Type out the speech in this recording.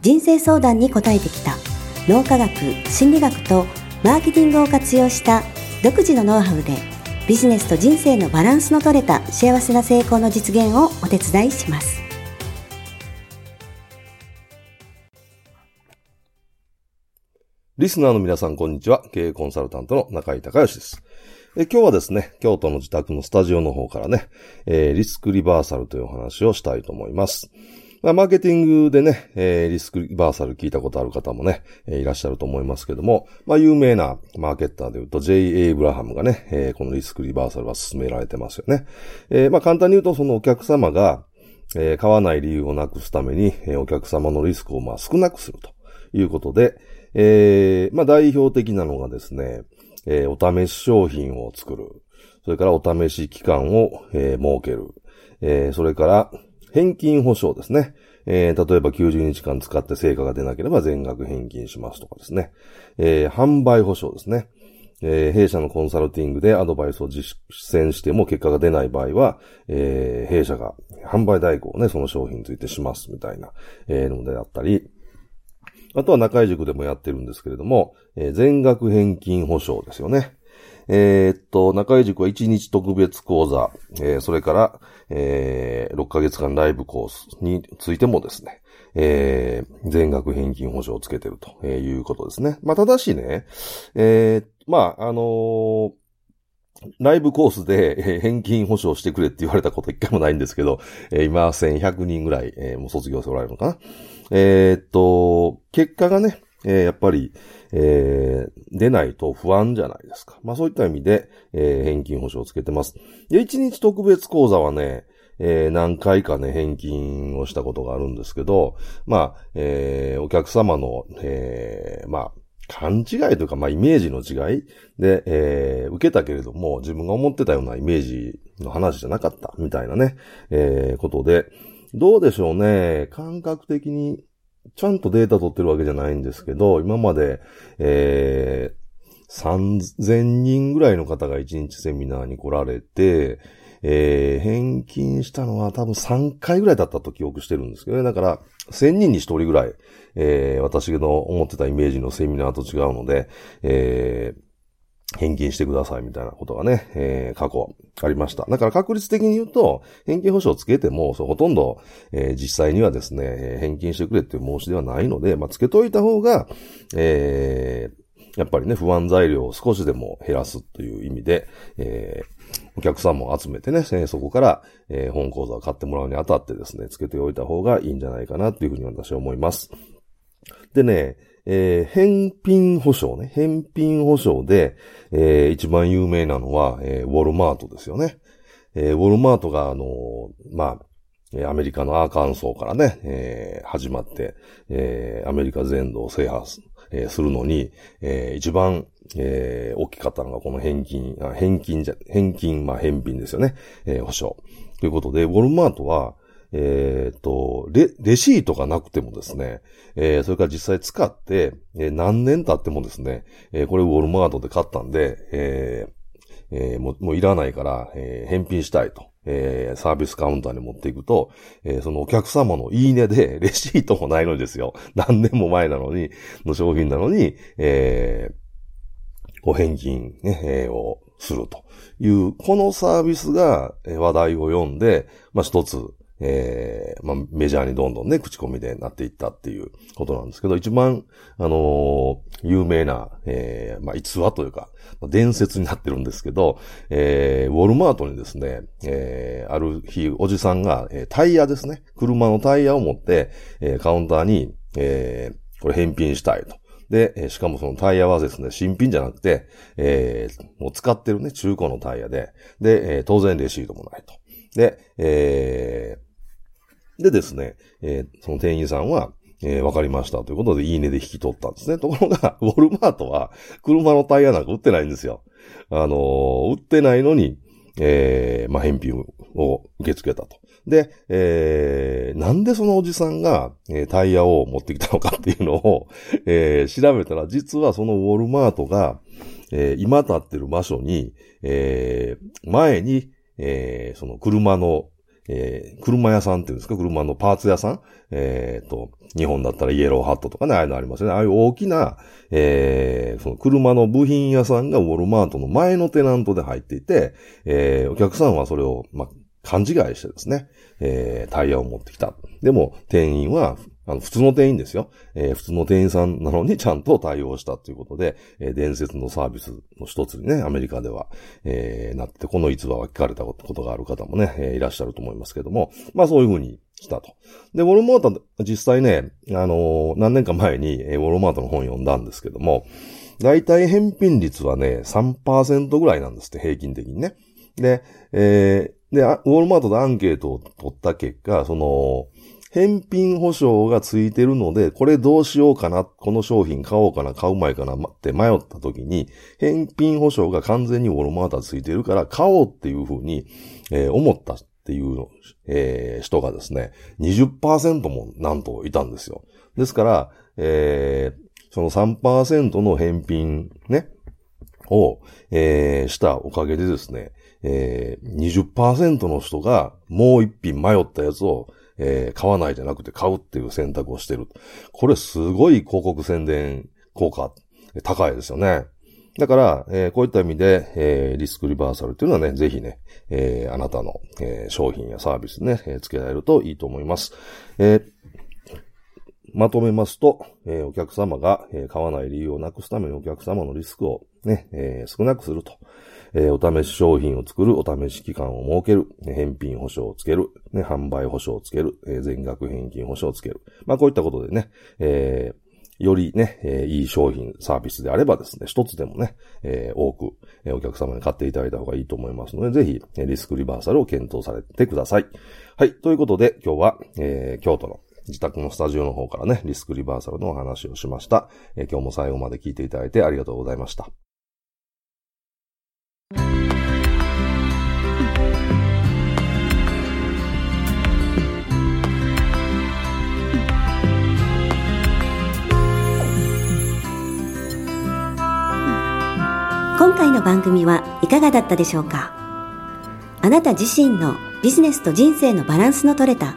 人生相談に答えてきた脳科学、心理学とマーケティングを活用した独自のノウハウでビジネスと人生のバランスの取れた幸せな成功の実現をお手伝いします。リスナーの皆さん、こんにちは。経営コンサルタントの中井孝義です。今日はですね、京都の自宅のスタジオの方からね、リスクリバーサルというお話をしたいと思います。マーケティングでね、リスクリバーサル聞いたことある方もね、いらっしゃると思いますけども、有名なマーケッターで言うと J.A. エイブラハムがね、このリスクリバーサルは進められてますよね。簡単に言うと、そのお客様が、買わない理由をなくすために、お客様のリスクを少なくするということで、代表的なのがですね、お試し商品を作る。それからお試し期間を、設ける。それから、返金保証ですね。例えば90日間使って成果が出なければ全額返金しますとかですね。販売保証ですね。弊社のコンサルティングでアドバイスを実践しても結果が出ない場合は、弊社が販売代行をね、その商品についてしますみたいな、のであったり、あとは中井塾でもやってるんですけれども、全額返金保証ですよね。中井塾は1日特別講座、それから、6ヶ月間ライブコースについてもですね、全額返金保証をつけているということですね。ただしね、ライブコースで返金保証してくれって言われたこと一回もないんですけど、今1100人ぐらい、もう卒業しておられるのかな。結果がね、やっぱり、出ないと不安じゃないですか。そういった意味で、返金保証をつけてます。で、1日特別講座はね、何回かね、返金をしたことがあるんですけど、お客様の、勘違いというか、イメージの違いで、受けたけれども、自分が思ってたようなイメージの話じゃなかった、みたいなね、ことで、どうでしょうね、感覚的に、ちゃんとデータ取ってるわけじゃないんですけど、今まで、3000人ぐらいの方が1日セミナーに来られて、返金したのは多分3回ぐらいだったと記憶してるんですけどね。だから、1000人に1人ぐらい、私の思ってたイメージのセミナーと違うので、返金してくださいみたいなことがね、過去ありました。だから確率的に言うと、返金保証をつけても、ほとんど、実際にはですね、返金してくれっていう申し出はないので、つけといた方が、やっぱりね、不安材料を少しでも減らすという意味で、お客さんも集めてね、そこから、本講座を買ってもらうにあたってですね、つけておいた方がいいんじゃないかなというふうに私は思います。でね、返品保証ね。返品保証で、一番有名なのは、ウォルマートですよね。ウォルマートが、アメリカのアーカンソーからね、始まって、アメリカ全土を制覇するのに、一番、大きかったのがこの返品ですよね。保証。ということで、ウォルマートは、レシートがなくてもですね、それから実際使って、何年経ってもですね、これウォルマートで買ったんで、もういらないから、返品したいと、サービスカウンターに持っていくと、そのお客様のいいねでレシートもないのですよ。何年も前なのに、の商品なのに、お返金、ね、をするという、このサービスが話題を呼んで、一つ、メジャーにどんどんね、口コミでなっていったっていうことなんですけど、一番、有名な、逸話というか、伝説になってるんですけど、ウォルマートにですね、ある日、おじさんが、タイヤですね、車のタイヤを持って、カウンターに、これ返品したいと。で、しかもそのタイヤはですね、新品じゃなくて、もう使ってるね、中古のタイヤで、で、当然レシートもないと。でですね、その店員さんは、わかりましたということでいいねで引き取ったんですね。ところがウォルマートは車のタイヤなんか売ってないんですよ。売ってないのに、返品を受け付けたと。で、なんでそのおじさんが、タイヤを持ってきたのかっていうのを、調べたら、実はそのウォルマートが、今立ってる場所に、前に、その車の、車屋さんっていうんですか、車のパーツ屋さん、日本だったらイエローハットとかね、ああいうのありますよね。ああいう大きな、その車の部品屋さんがウォルマートの前のテナントで入っていて、お客さんはそれを、勘違いしてですね、タイヤを持ってきた。でも、店員は、普通の店員ですよ、普通の店員さんなのにちゃんと対応したということで、伝説のサービスの一つにね、アメリカでは、なって、この逸話は聞かれたことがある方もね、いらっしゃると思いますけども、そういうふうにしたと。で、ウォルマート、実際ね、何年か前に、ウォルマートの本読んだんですけども、だいたい返品率はね、3% ぐらいなんですって、平均的にね。で、ウォルマートでアンケートを取った結果、その、返品保証がついてるので、これどうしようかな、この商品買おうかな、買うまいかなって迷った時に、返品保証が完全にウォルマートついてるから、買おうっていうふうに、思ったっていう、人がですね、20% もなんといたんですよ。ですから、その 3% の返品ね、を、したおかげでですね、20% の人がもう一品迷ったやつを、買わないじゃなくて買うっていう選択をしてる。これすごい広告宣伝効果高いですよね。だから、こういった意味で、リスクリバーサルというのはね、ぜひね、あなたの、商品やサービスね、付けられるといいと思います。まとめますと、お客様が買わない理由をなくすためにお客様のリスクをね、少なくすると、お試し商品を作る、お試し期間を設ける、返品保証をつける、ね、販売保証をつける、全額返金保証をつける。こういったことでね、よりね、いい商品、サービスであればですね、一つでもね、多くお客様に買っていただいた方がいいと思いますので、ぜひリスクリバーサルを検討されてください。はい、ということで今日は、京都の自宅のスタジオの方からね、リスクリバーサルのお話をしました。今日も最後まで聞いていただいてありがとうございました。今回の番組はいかがだったでしょうか。あなた自身のビジネスと人生のバランスの取れた